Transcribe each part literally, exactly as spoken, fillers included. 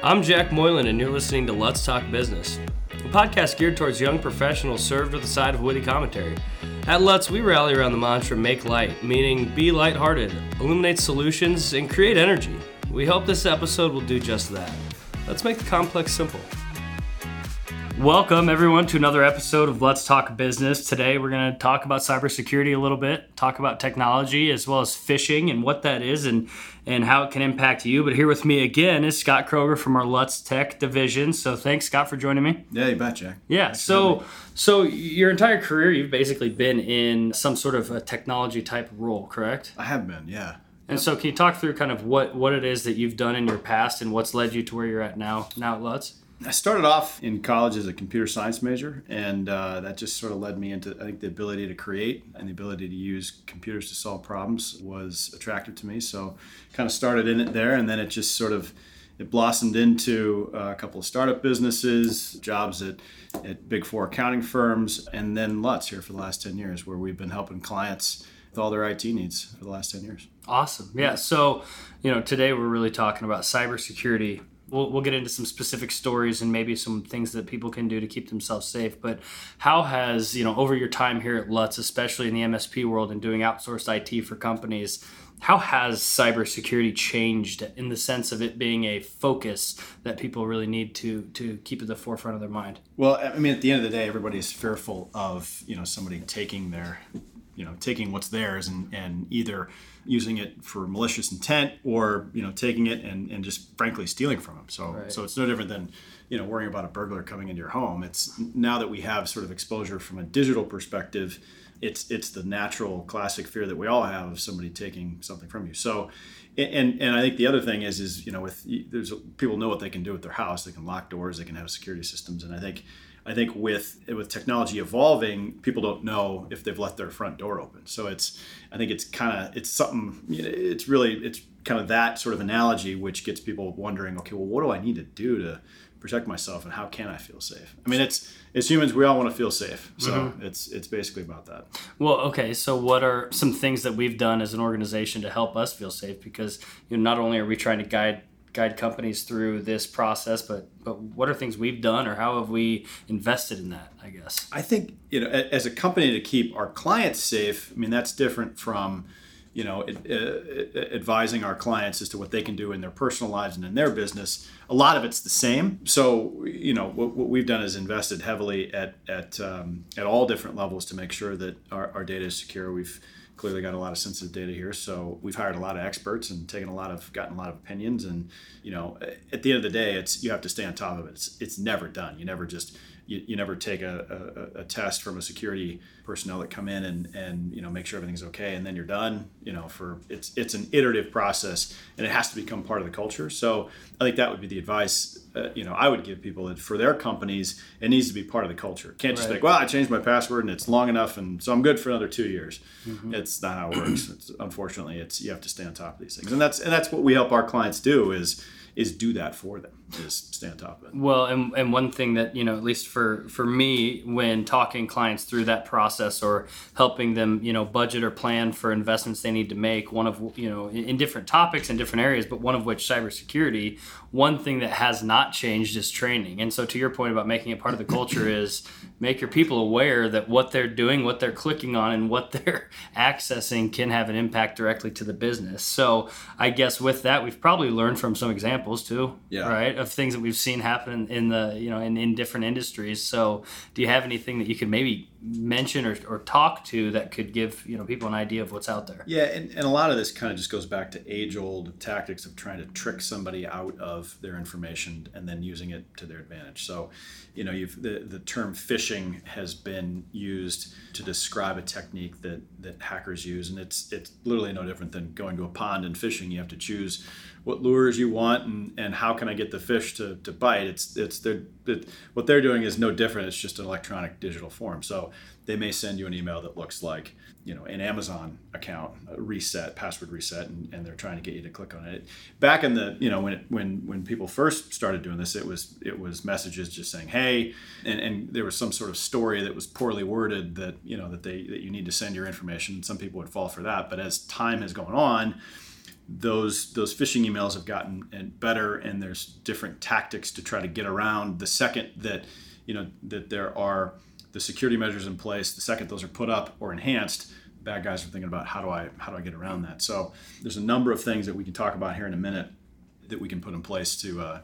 I'm Jack Moylan, and you're listening to Lutz Talk Business, a podcast geared towards young professionals served with a side of witty commentary. At Lutz, we rally around the mantra, make light, meaning be lighthearted, illuminate solutions, and create energy. We hope this episode will do just that. Let's make the complex simple. Welcome, everyone, to another episode of Lutz Talk Business. Today, we're going to talk about cybersecurity a little bit, talk about technology, as well as phishing and what that is and, and how it can impact you. But here with me again is Scott Kroger from our Lutz Tech division. So thanks, Scott, for joining me. Yeah, you bet, Jack. Yeah, so, so your entire career, you've basically been in some sort of a technology-type role, correct? I have been, yeah. And so can you talk through kind of what, what it is that you've done in your past and what's led you to where you're at now, now at Lutz? I started off in college as a computer science major, and uh, that just sort of led me into, I think, the ability to create and the ability to use computers to solve problems was attractive to me. So kind of started in it there, and then it just sort of, it blossomed into a couple of startup businesses, jobs at, at big four accounting firms, and then Lutz here for the last ten years, where we've been helping clients with all their I T needs for the last ten years. Awesome. Yeah. So, you know, today we're really talking about cybersecurity. We'll, we'll get into some specific stories and maybe some things that people can do to keep themselves safe. But how has, you know, over your time here at Lutz, especially in the M S P world and doing outsourced I T for companies, how has cybersecurity changed in the sense of it being a focus that people really need to to keep at the forefront of their mind? Well, I mean, at the end of the day, everybody is fearful of, you know, somebody taking their... you know, taking what's theirs and, and either using it for malicious intent or, you know, taking it and, and just frankly stealing from them. So, right. So it's no different than, you know, worrying about a burglar coming into your home. It's now that we have sort of exposure from a digital perspective, it's it's the natural classic fear that we all have of somebody taking something from you. So, and and I think the other thing is, is, you know, with there's people know what they can do with their house. They can lock doors, they can have security systems. And I think I think with with technology evolving, people don't know if they've left their front door open. So it's, I think it's kind of, it's something, it's really, it's kind of that sort of analogy which gets people wondering, okay, well, what do I need to do to protect myself and how can I feel safe? I mean, it's, as humans, we all want to feel safe. So mm-hmm. it's it's basically about that. Well, okay. So what are some things that we've done as an organization to help us feel safe? Because, you know, not only are we trying to guide guide companies through this process, but but what are things we've done or how have we invested in that, I guess? I think, you know, as a company to keep our clients safe, I mean, that's different from, you know, it, it, it advising our clients as to what they can do in their personal lives and in their business. A lot of it's the same. So, you know, what, what we've done is invested heavily at at um, at all different levels to make sure that our, our data is secure. We've clearly got a lot of sensitive data here, so we've hired a lot of experts and taken a lot of gotten a lot of opinions. And, you know, at the end of the day, it's you have to stay on top of it. It's, it's never done. You never just you, you never take a, a a test from a security personnel that come in and and you know make sure everything's okay and then you're done. You know, for it's it's an iterative process and it has to become part of the culture. So I think that would be the advice uh, you know I would give people that for their companies it needs to be part of the culture. Can't just right. think, well, I changed my password and it's long enough and so I'm good for another two years. Mm-hmm. It's It's not how it works. It's, unfortunately, it's you have to stay on top of these things, and that's and that's what we help our clients do is is do that for them, is stay on top of it. Well, and and one thing that you know, at least for for me, when talking clients through that process or helping them, you know, budget or plan for investments they need to make, one of you know, in, in different topics and different areas, but one of which cybersecurity. One thing that has not changed is training, and so to your point about making it part of the culture is make your people aware that what they're doing, what they're clicking on, and what they're acting accessing can have an impact directly to the business. So I guess with that, we've probably learned from some examples too, yeah. right? Of things that we've seen happen in the, you know, in, in different industries. So do you have anything that you could maybe mention or, or talk to that could give, you know, people an idea of what's out there? Yeah. And, and a lot of this kind of just goes back to age old tactics of trying to trick somebody out of their information and then using it to their advantage. So, you know, you've, the, the term phishing has been used to describe a technique that, that hackers use, and it's it's literally no different than going to a pond and fishing. You have to choose what lures you want and, and how can I get the fish to, to bite. It's it's they're it, what they're doing is no different. It's just an electronic digital form. So they may send you an email that looks like, you know, an Amazon account reset, password reset, and, and they're trying to get you to click on it. Back in the, you know, when it, when when people first started doing this, it was it was messages just saying hey, and, and there was some sort of story that was poorly worded that you know that they that you need to send your information. Some people would fall for that, but as time has gone on, those those phishing emails have gotten and better, and there's different tactics to try to get around. The second that you know that there are the security measures in place, the second those are put up or enhanced, bad guys are thinking about how do I how do I get around that. So there's a number of things that we can talk about here in a minute that we can put in place to uh,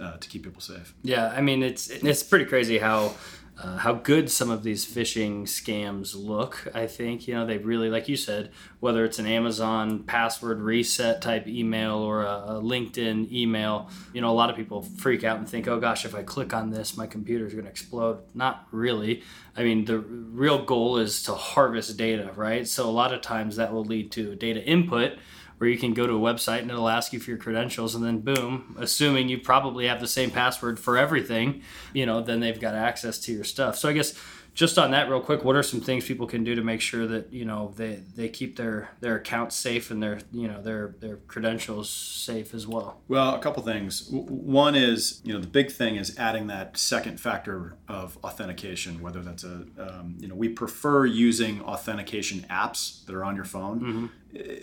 uh, to keep people safe. Yeah, I mean it's it's pretty crazy how. Uh, how good some of these phishing scams look. I think, you know, they really, like you said, whether it's an Amazon password reset type email or a, a LinkedIn email, you know, a lot of people freak out and think, oh gosh, if I click on this, my computer's going to explode. Not really. I mean, the real goal is to harvest data, right? So a lot of times that will lead to data input, where you can go to a website and it'll ask you for your credentials, and then boom, assuming you probably have the same password for everything, you know, then they've got access to your stuff. So I guess just on that real quick, what are some things people can do to make sure that, you know, they, they keep their, their accounts safe and their, you know, their, their credentials safe as well? Well, a couple things. One is, you know, the big thing is adding that second factor of authentication, whether that's a, um, you know, we prefer using authentication apps that are on your phone. Mm-hmm.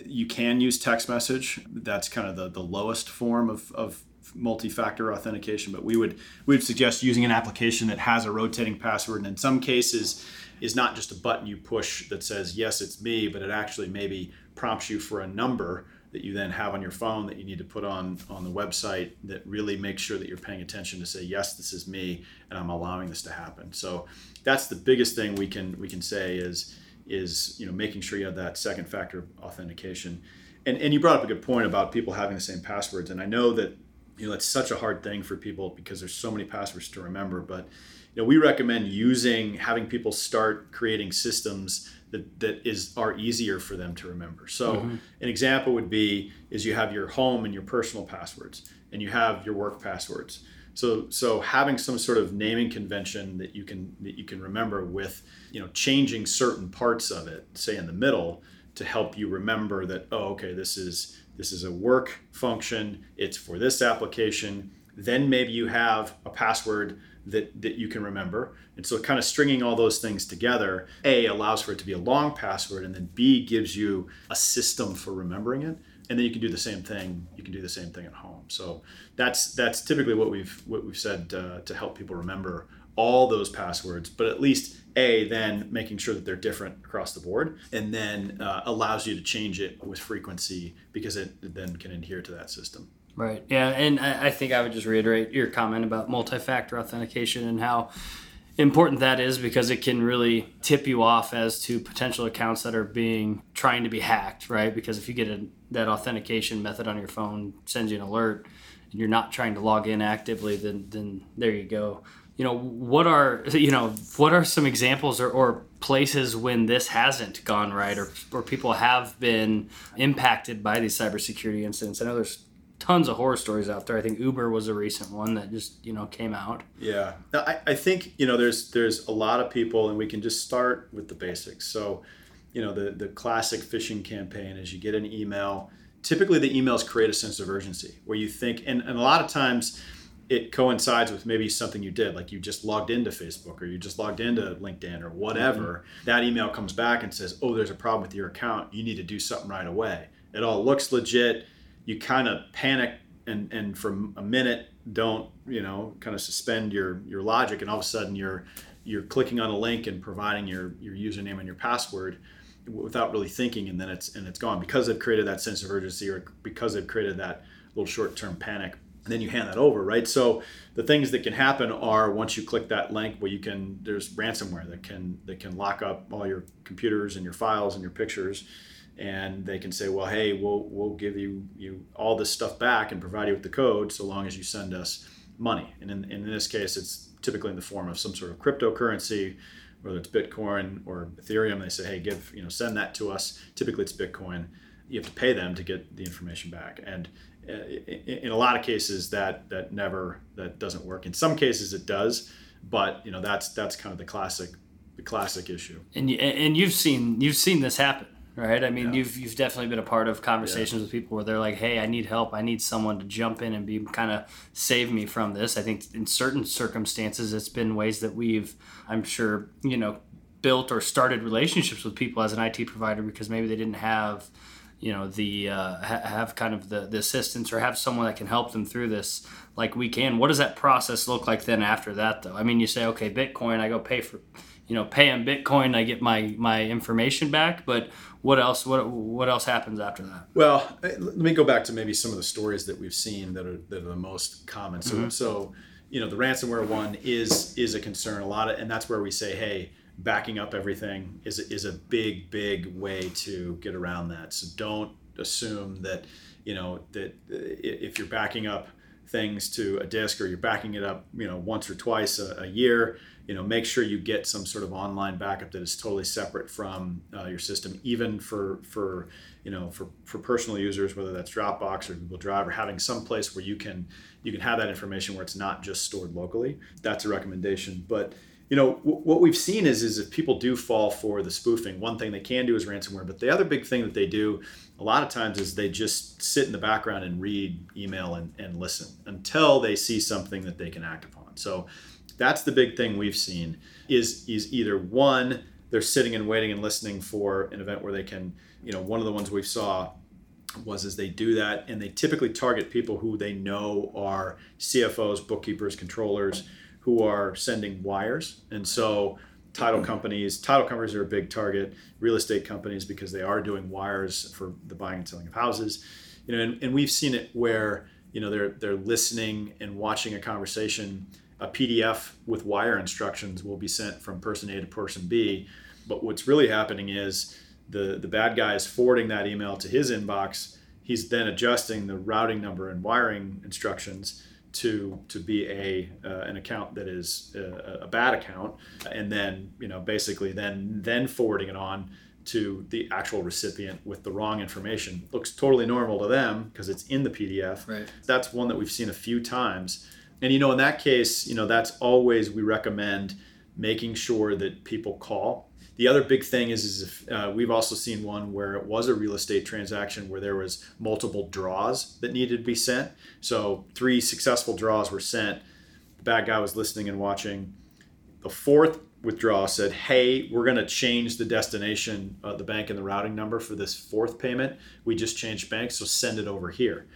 You can use text message. That's kind of the, the lowest form of, of multi-factor authentication, but we would we would suggest using an application that has a rotating password, and in some cases is not just a button you push that says, yes, it's me, but it actually maybe prompts you for a number that you then have on your phone that you need to put on, on the website that really makes sure that you're paying attention to say, yes, this is me, and I'm allowing this to happen. So that's the biggest thing we can we can say is is you know making sure you have that second factor of authentication. And and you brought up a good point about people having the same passwords. And I know that you know it's such a hard thing for people because there's so many passwords to remember. But you know we recommend using having people start creating systems that that is are easier for them to remember. So mm-hmm. an example would be is you have your home and your personal passwords, and you have your work passwords. So so having some sort of naming convention that you can that you can remember with, you know, changing certain parts of it, say in the middle, to help you remember that, oh, okay, this is this is a work function, it's for this application. Then maybe you have a password that, that you can remember. And so kind of stringing all those things together, A, allows for it to be a long password, and then B, gives you a system for remembering it. And then you can do the same thing. You can do the same thing at home. So that's that's typically what we've what we've said uh, to help people remember all those passwords. But at least A, then making sure that they're different across the board, and then uh, allows you to change it with frequency because it then can adhere to that system. Right. Yeah. And I think I would just reiterate your comment about multi-factor authentication and how important that is, because it can really tip you off as to potential accounts that are being trying to be hacked, right? Because if you get a, that authentication method on your phone, sends you an alert, and you're not trying to log in actively, then then there you go. You know, what are you know what are some examples or, or places when this hasn't gone right, or or people have been impacted by these cybersecurity incidents? I know there's tons of horror stories out there. I think Uber was a recent one that just, you know, came out. Yeah. I, I think, you know, there's there's a lot of people, and we can just start with the basics. So, you know, the, the classic phishing campaign is you get an email. Typically the emails create a sense of urgency where you think, and, and a lot of times it coincides with maybe something you did, like you just logged into Facebook or you just logged into LinkedIn or whatever. Mm-hmm. That email comes back and says, oh, there's a problem with your account. You need to do something right away. It all looks legit. You kind of panic and, and for a minute don't, you know, kind of suspend your, your logic, and all of a sudden you're you're clicking on a link and providing your, your username and your password without really thinking, and then it's and it's gone because they've created that sense of urgency or because they've created that little short-term panic. And then you hand that over, right? So the things that can happen are once you click that link, well, you can there's ransomware that can that can lock up all your computers and your files and your pictures. And they can say, well, hey, we'll we'll give you, you all this stuff back and provide you with the code so long as you send us money. And in, in this case, it's typically in the form of some sort of cryptocurrency, whether it's Bitcoin or Ethereum. They say, hey, give you know send that to us. Typically, it's Bitcoin. You have to pay them to get the information back. And in a lot of cases, that that never that doesn't work. In some cases, it does, but you know that's that's kind of the classic the classic issue. And you, and you've seen you've seen this happen. Right. I mean, yeah. you've you've definitely been a part of conversations yeah. with people where they're like, hey, I need help. I need someone to jump in and be kind of save me from this. I think in certain circumstances, it's been ways that we've, I'm sure, you know, built or started relationships with people as an I T provider because maybe they didn't have, you know, the uh, ha- have kind of the, the assistance or have someone that can help them through this like we can. What does that process look like then after that, though? I mean, you say, okay, Bitcoin, I go pay for, you know, pay in Bitcoin, I get my, my information back. But what else, what what else happens after that? Well, let me go back to maybe some of the stories that we've seen that are, that are the most common. So, mm-hmm. so you know, the ransomware one is is a concern a lot, of, and that's where we say, hey, backing up everything is is a big, big way to get around that. So don't assume that, you know, that if you're backing up things to a disk or you're backing it up, you know, once or twice a, a year, you know, make sure you get some sort of online backup that is totally separate from uh, your system, even for, for you know, for, for personal users, whether that's Dropbox or Google Drive, or having some place where you can you can have that information where it's not just stored locally. That's a recommendation. But you know, w- what we've seen is, is if people do fall for the spoofing, one thing they can do is ransomware. But the other big thing that they do a lot of times is they just sit in the background and read email and, and listen until they see something that they can act upon. So that's the big thing we've seen is, is either one, they're sitting and waiting and listening for an event where they can, you know, one of the ones we saw was is they do that and they typically target people who they know are C F Os, bookkeepers, controllers, who are sending wires. And so title companies, title companies are a big target, real estate companies, because they are doing wires for the buying and selling of houses. You know, and, and we've seen it where, you know, they're they're listening and watching a conversation, a P D F with wire instructions will be sent from person A to person B. But what's really happening is the, the bad guy is forwarding that email to his inbox. He's then adjusting the routing number and wiring instructions to to be a uh, an account that is a, a bad account, and then you know basically then then forwarding it on to the actual recipient with the wrong information. Looks totally normal to them because it's in the P D F. Right. That's one that we've seen a few times, and you know in that case, you know that's always we recommend making sure that people call. The other big thing is, is if, uh, we've also seen one where it was a real estate transaction where there was multiple draws that needed to be sent. So three successful draws were sent. The bad guy was listening and watching. The fourth withdrawal said, hey, we're going to change the destination, uh, the bank and the routing number for this fourth payment. We just changed banks, so send it over here.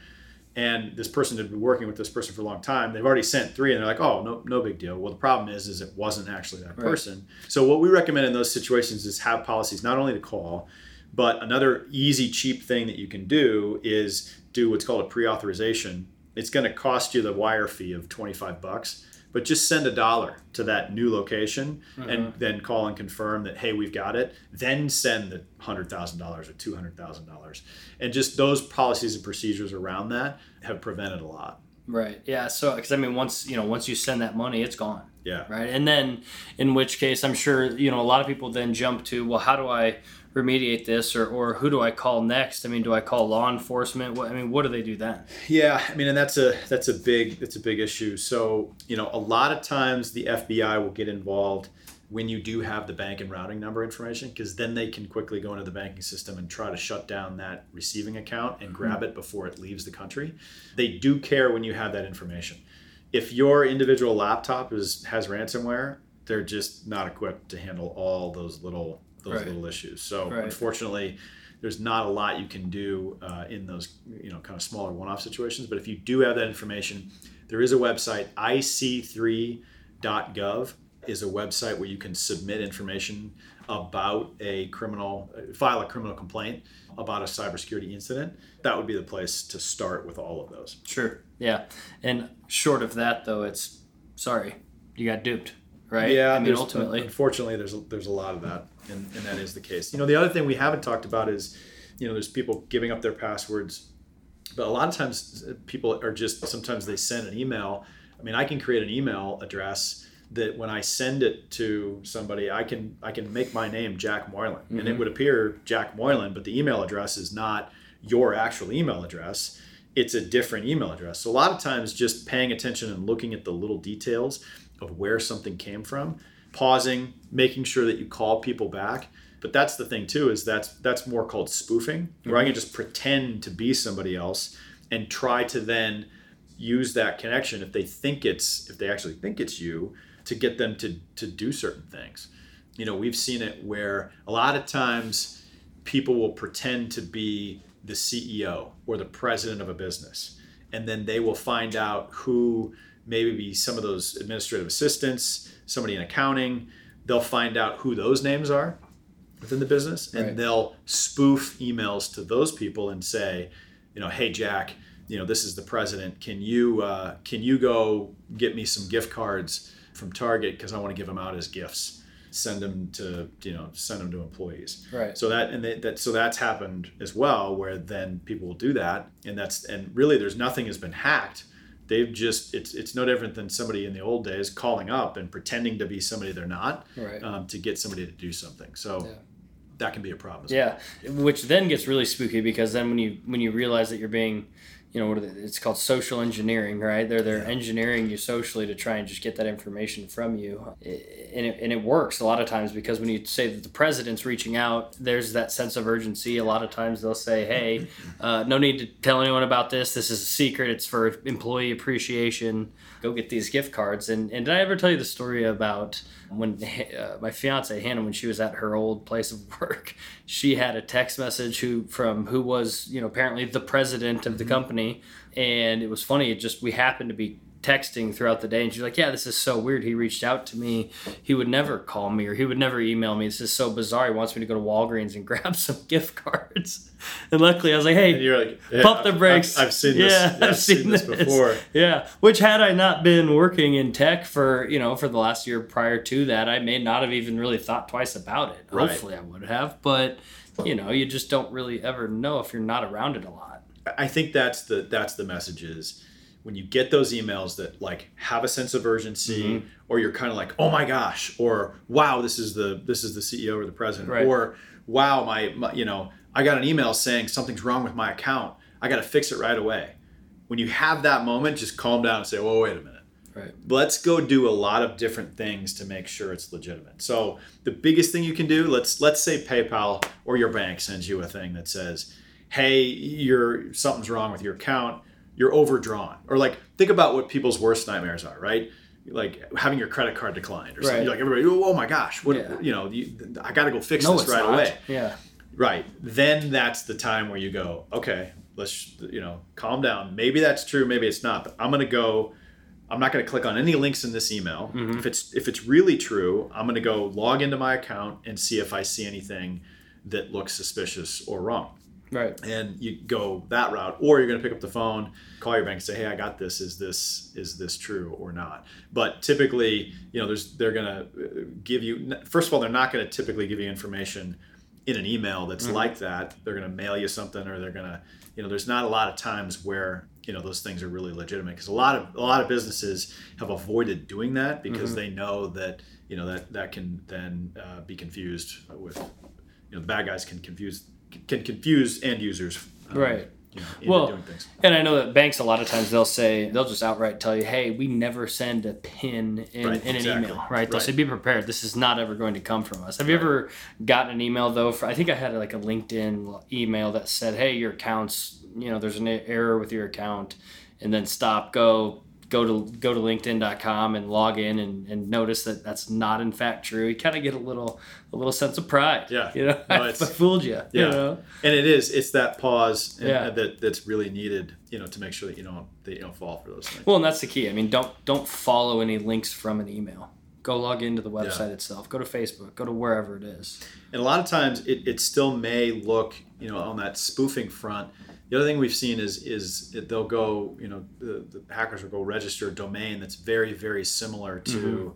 And this person had been working with this person for a long time. They've already sent three and they're like, oh, no no big deal. Well, the problem is, is it wasn't actually that person. Right. So what we recommend in those situations is have policies, not only to call, but another easy, cheap thing that you can do is do what's called a pre-authorization. It's gonna cost you the wire fee of twenty-five bucks, but just send a dollar to that new location uh-huh. and then call and confirm that, hey, we've got it. Then send the one hundred thousand dollars or two hundred thousand dollars. And just those policies and procedures around that have prevented a lot. Right. Yeah. So, because I mean, once, you know, once you send that money, it's gone. Yeah. Right. And then in which case, I'm sure, you know, a lot of people then jump to, well, how do I remediate this, or, or who do I call next? I mean, do I call law enforcement? What, I mean, what do they do then? Yeah, I mean, and that's a that's a big that's a big issue. So, you know, a lot of times the F B I will get involved when you do have the bank and routing number information, because then they can quickly go into the banking system and try to shut down that receiving account and mm-hmm. grab it before it leaves the country. They do care when you have that information. If your individual laptop is has ransomware, they're just not equipped to handle all those little those right. little issues. So right. unfortunately, there's not a lot you can do uh, in those, you know, kind of smaller one-off situations. But if you do have that information, there is a website, I C three dot gov is a website where you can submit information about a criminal, file a criminal complaint about a cybersecurity incident. That would be the place to start with all of those. Sure. Yeah. And short of that, though, it's, sorry, you got duped. Right. Yeah. I mean, ultimately, unfortunately, there's a, there's a lot of that, and, and that is the case. You know, the other thing we haven't talked about is, you know, there's people giving up their passwords, but a lot of times people are just sometimes they send an email. I mean, I can create an email address that when I send it to somebody, I can I can make my name Jack Moylan, mm-hmm. and it would appear Jack Moylan, but the email address is not your actual email address. It's a different email address. So a lot of times, just paying attention and looking at the little details of where something came from, pausing, making sure that you call people back. But that's the thing too, is that's that's more called spoofing, where mm-hmm. I can just pretend to be somebody else and try to then use that connection if they think it's, if they actually think it's you, to get them to, to do certain things. You know, we've seen it where a lot of times people will pretend to be the C E O or the president of a business. And then they will find out who maybe some of those administrative assistants, somebody in accounting, they'll find out who those names are within the business. And right. they'll spoof emails to those people and say, you know, hey, Jack, you know, this is the president. Can you uh, can you go get me some gift cards from Target because I want to give them out as gifts? Send them to you know send them to employees. Right. So that and they, that so that's happened as well, where then people will do that, and that's and really there's nothing has been hacked. They've just it's it's no different than somebody in the old days calling up and pretending to be somebody they're not, right. um, to get somebody to do something. So. Yeah. That can be a problem. Yeah, well. Which then gets really spooky because then when you when you realize that you're being, you know, what are they, it's called social engineering, right? They're they're yeah. engineering you socially to try and just get that information from you, it, and it and it works a lot of times because when you say that the president's reaching out, there's that sense of urgency. A lot of times they'll say, hey, uh, no need to tell anyone about this. This is a secret. It's for employee appreciation. Go get these gift cards. And and did I ever tell you the story about when uh, my fiance Hannah, when she was at her old place of work? She had a text message who from who was, you know, apparently the president of the company. And it was funny. It just, we happened to be texting throughout the day. And she's like, yeah, this is so weird. He reached out to me. He would never call me or he would never email me. This is so bizarre. He wants me to go to Walgreens and grab some gift cards. And luckily I was like, hey, and you're like, yeah, pump the brakes. I've, I've seen this. Yeah, yeah, I've seen, seen this before. Yeah. Which had I not been working in tech for, you know, for the last year prior to that, I may not have even really thought twice about it. Right. Hopefully I would have, but you know, you just don't really ever know if you're not around it a lot. I think that's the, that's the message is when you get those emails that like have a sense of urgency, mm-hmm. or you're kind of like, oh my gosh, or wow, this is the, this is the C E O or the president, right. or wow, my, my, you know, I got an email saying something's wrong with my account. I got to fix it right away. When you have that moment, just calm down and say, well, wait a minute. Right. Let's go do a lot of different things to make sure it's legitimate. So the biggest thing you can do, let's, let's say PayPal or your bank sends you a thing that says, hey, you're something's wrong with your account. You're overdrawn. Or like, think about what people's worst nightmares are, right? Like having your credit card declined or something. Right. You're like, everybody, oh my gosh, what, yeah. you know, you, I got to go fix no, this it's right not. away. Yeah. Right. Then that's the time where you go, okay, let's, you know, calm down. Maybe that's true. Maybe it's not, but I'm going to go, I'm not going to click on any links in this email. Mm-hmm. If it's, if it's really true, I'm going to go log into my account and see if I see anything that looks suspicious or wrong. Right. And you go that route, or you're going to pick up the phone, call your bank and say, hey, I got this. Is this, is this true or not? But typically, you know, there's, they're going to give you, first of all, they're not going to typically give you information in an email that's mm-hmm. like that. They're going to mail you something, or they're going to, you know, there's not a lot of times where, you know, those things are really legitimate, because a lot of, a lot of businesses have avoided doing that because mm-hmm. they know that, you know, that, that can then uh, be confused with, you know, the bad guys can confuse can confuse end users. Um, right. You know, in well, doing things. And I know that banks, a lot of times they'll say, they'll just outright tell you, hey, we never send a PIN in, right, in exactly. an email, right? They'll right. say, be prepared. This is not ever going to come from us. Have right. you ever gotten an email though? For, I think I had like a LinkedIn email that said, hey, your account's, you know, there's an error with your account, and then stop, go, go to, go to linkedin dot com and log in and, and notice that that's not in fact true. You kind of get a little, a little sense of pride. Yeah. You know, no, I fooled you. Yeah. You know? And it is, it's that pause and, yeah. that that's really needed, you know, to make sure that you don't, that you don't fall for those things. Well, and that's the key. I mean, don't, don't follow any links from an email. Go log into the website yeah. itself, go to Facebook, go to wherever it is. And a lot of times it, it still may look, you know, on that spoofing front. The other thing we've seen is is they'll go, you know, the, the hackers will go register a domain that's very, very similar to, mm-hmm.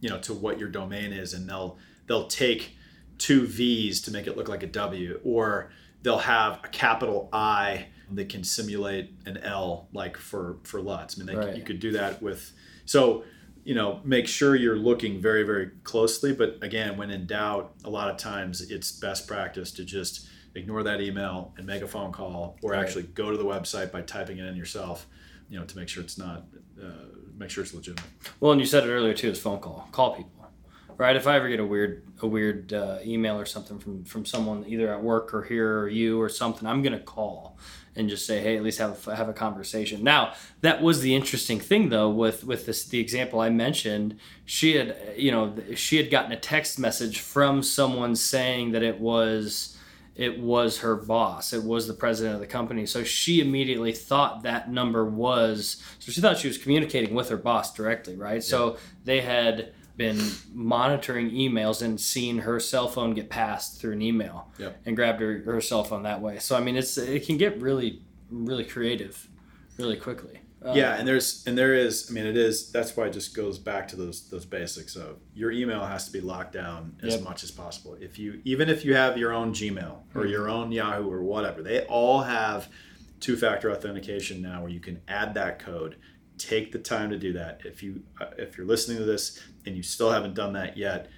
you know, to what your domain is. And they'll they'll take two V's to make it look like a W, or they'll have a capital I that can simulate an L, like for, for Lutz. I mean, they, right. you could do that with, so, you know, make sure you're looking very, very closely. But again, when in doubt, a lot of times it's best practice to just ignore that email and make a phone call, or right. actually go to the website by typing it in yourself, you know, to make sure it's not, uh, make sure it's legitimate. Well, and you said it earlier too, is phone call, call people, right? If I ever get a weird, a weird uh, email or something from, from someone either at work or here or you or something, I'm going to call and just say, hey, at least have, have a conversation. Now, that was the interesting thing though, with, with this, the example I mentioned, she had, you know, she had gotten a text message from someone saying that it was, it was her boss. It was the president of the company. So she immediately thought that number was, so she thought she was communicating with her boss directly, right? Yeah. So they had been monitoring emails and seeing her cell phone get passed through an email, yeah, and grabbed her, her cell phone that way. So, I mean, it's it can get really, really creative really quickly. Um, yeah, and there's and there is, I mean, it is, that's why it just goes back to those those basics of your email has to be locked down as yep. much as possible. If you, even if you have your own Gmail or your own Yahoo or whatever, they all have two-factor authentication now where you can add that code. Take the time to do that. If you uh, if you're listening to this and you still haven't done that yet,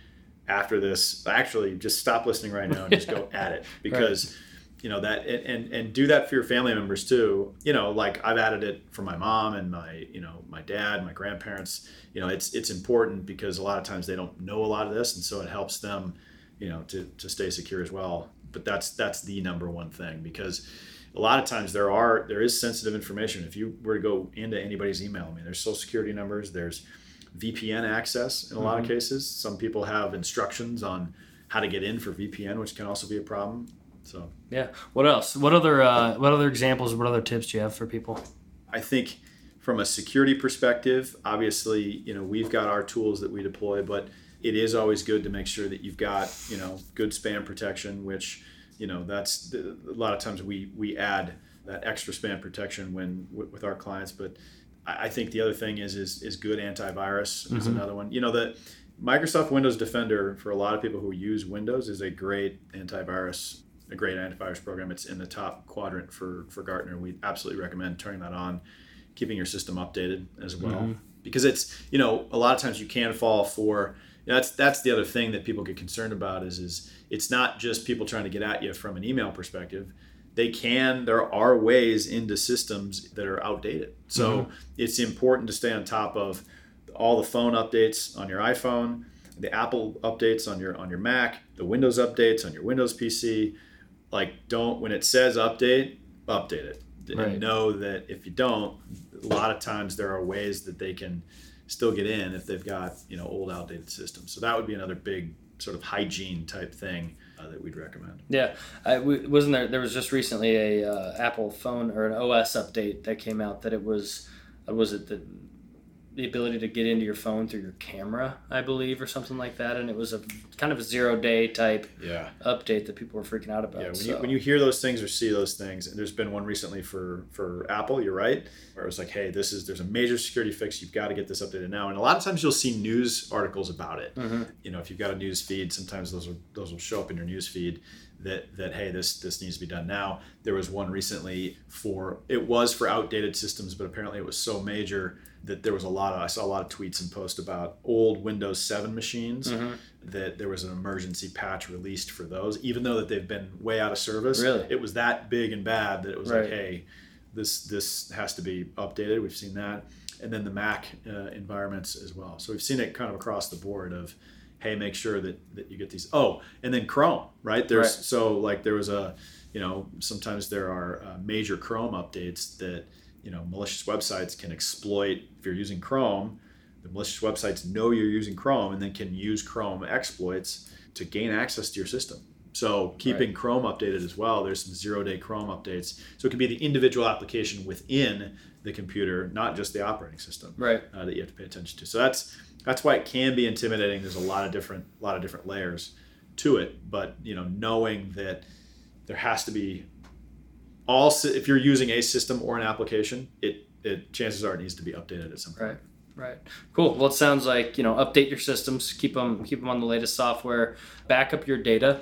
after this, actually just stop listening right now and just go at it, because right. You know that, and, and and do that for your family members too. You know, like I've added it for my mom and my, you know, my dad, my grandparents. You know, it's it's important because a lot of times they don't know a lot of this, and so it helps them, you know, to to stay secure as well. But that's that's the number one thing, because a lot of times there are there is sensitive information. If you were to go into anybody's email, I mean, there's social security numbers, there's V P N access in a mm-hmm. lot of cases. Some people have instructions on how to get in for V P N, which can also be a problem. So yeah. What else? What other uh, what other examples? What other tips do you have for people? I think from a security perspective, obviously, you know, we've got our tools that we deploy, but it is always good to make sure that you've got, you know, good spam protection, which, you know, that's a lot of times we we add that extra spam protection when with our clients. But I think the other thing is is is good antivirus is mm-hmm. another one. You know, the Microsoft Windows Defender for a lot of people who use Windows is a great antivirus. A great antivirus program. It's in the top quadrant for, for Gartner. We absolutely recommend turning that on, keeping your system updated as well, mm-hmm. because it's, you know, a lot of times you can fall for, you know, that's that's the other thing that people get concerned about is is it's not just people trying to get at you from an email perspective. They can, there are ways into systems that are outdated. So mm-hmm. it's important to stay on top of all the phone updates on your iPhone, the Apple updates on your on your Mac, the Windows updates on your Windows P C. Like, don't, when it says update, update it. And right. know that if you don't, a lot of times there are ways that they can still get in if they've got, you know, old outdated systems. So that would be another big sort of hygiene type thing uh, that we'd recommend. Yeah. I, wasn't there, there was just recently a uh, Apple phone or an O S update that came out that it was, was it the, the ability to get into your phone through your camera, I believe, or something like that. And it was a kind of a zero day type yeah. update that people were freaking out about. Yeah, when, so. you, when you hear those things or see those things, and there's been one recently for, for Apple, you're right, where it was like, hey, this is, there's a major security fix. You've got to get this updated now. And a lot of times you'll see news articles about it. Mm-hmm. You know, if you've got a news feed, sometimes those are, those will show up in your news feed that, that, hey, this, this needs to be done now. There was one recently for, it was for outdated systems, but apparently it was so major that there was a lot of, I saw a lot of tweets and posts about old Windows seven machines, mm-hmm. that there was an emergency patch released for those, even though that they've been way out of service. Really? It was that big and bad that it was right. like, hey, this this has to be updated. We've seen that. And then the Mac uh, environments as well. So we've seen it kind of across the board of, hey, make sure that, that you get these. Oh, and then Chrome, right? There's right. So like there was a, you know, sometimes there are uh, major Chrome updates that, you know, malicious websites can exploit. If you're using Chrome, the malicious websites know you're using Chrome and then can use Chrome exploits to gain access to your system. So keeping right. Chrome updated as well. There's some zero-day Chrome updates. So it could be the individual application within the computer, not just the operating system, right. uh, that you have to pay attention to. So that's that's why it can be intimidating. There's a lot of different a lot of different layers to it, but you know, knowing that there has to be all, if you're using a system or an application, it, it chances are it needs to be updated at some point. Right. Right. Cool. Well, it sounds like, you know, update your systems, keep them, keep them on the latest software, back up your data,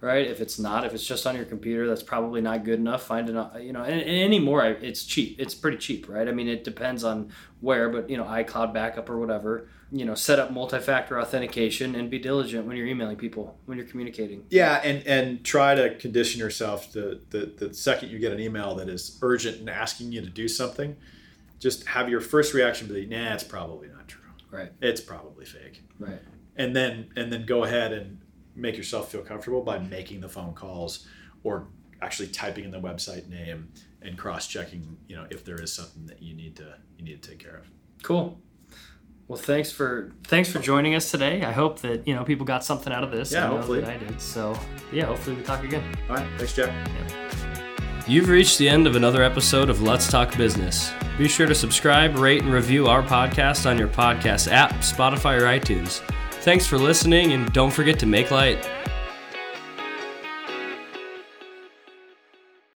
right? If it's not, if it's just on your computer, that's probably not good enough. Find an, you know, and, and anymore, it's cheap. It's pretty cheap, right? I mean, it depends on where, but you know, iCloud backup or whatever, you know, set up multi-factor authentication and be diligent when you're emailing people, when you're communicating. Yeah. And, and try to condition yourself to the, the second you get an email that is urgent and asking you to do something, just have your first reaction be, nah, it's probably not true. Right. It's probably fake. Right. And then, and then go ahead and make yourself feel comfortable by making the phone calls or actually typing in the website name and cross-checking, you know, if there is something that you need to, you need to take care of. Cool. Well, thanks for thanks for joining us today. I hope that, you know, people got something out of this. Yeah, I know hopefully. That I did. So, yeah, hopefully we talk again. All right. Thanks, Jeff. Yeah. You've reached the end of another episode of Lutz Talk Business. Be sure to subscribe, rate, and review our podcast on your podcast app, Spotify, or iTunes. Thanks for listening, and don't forget to make light.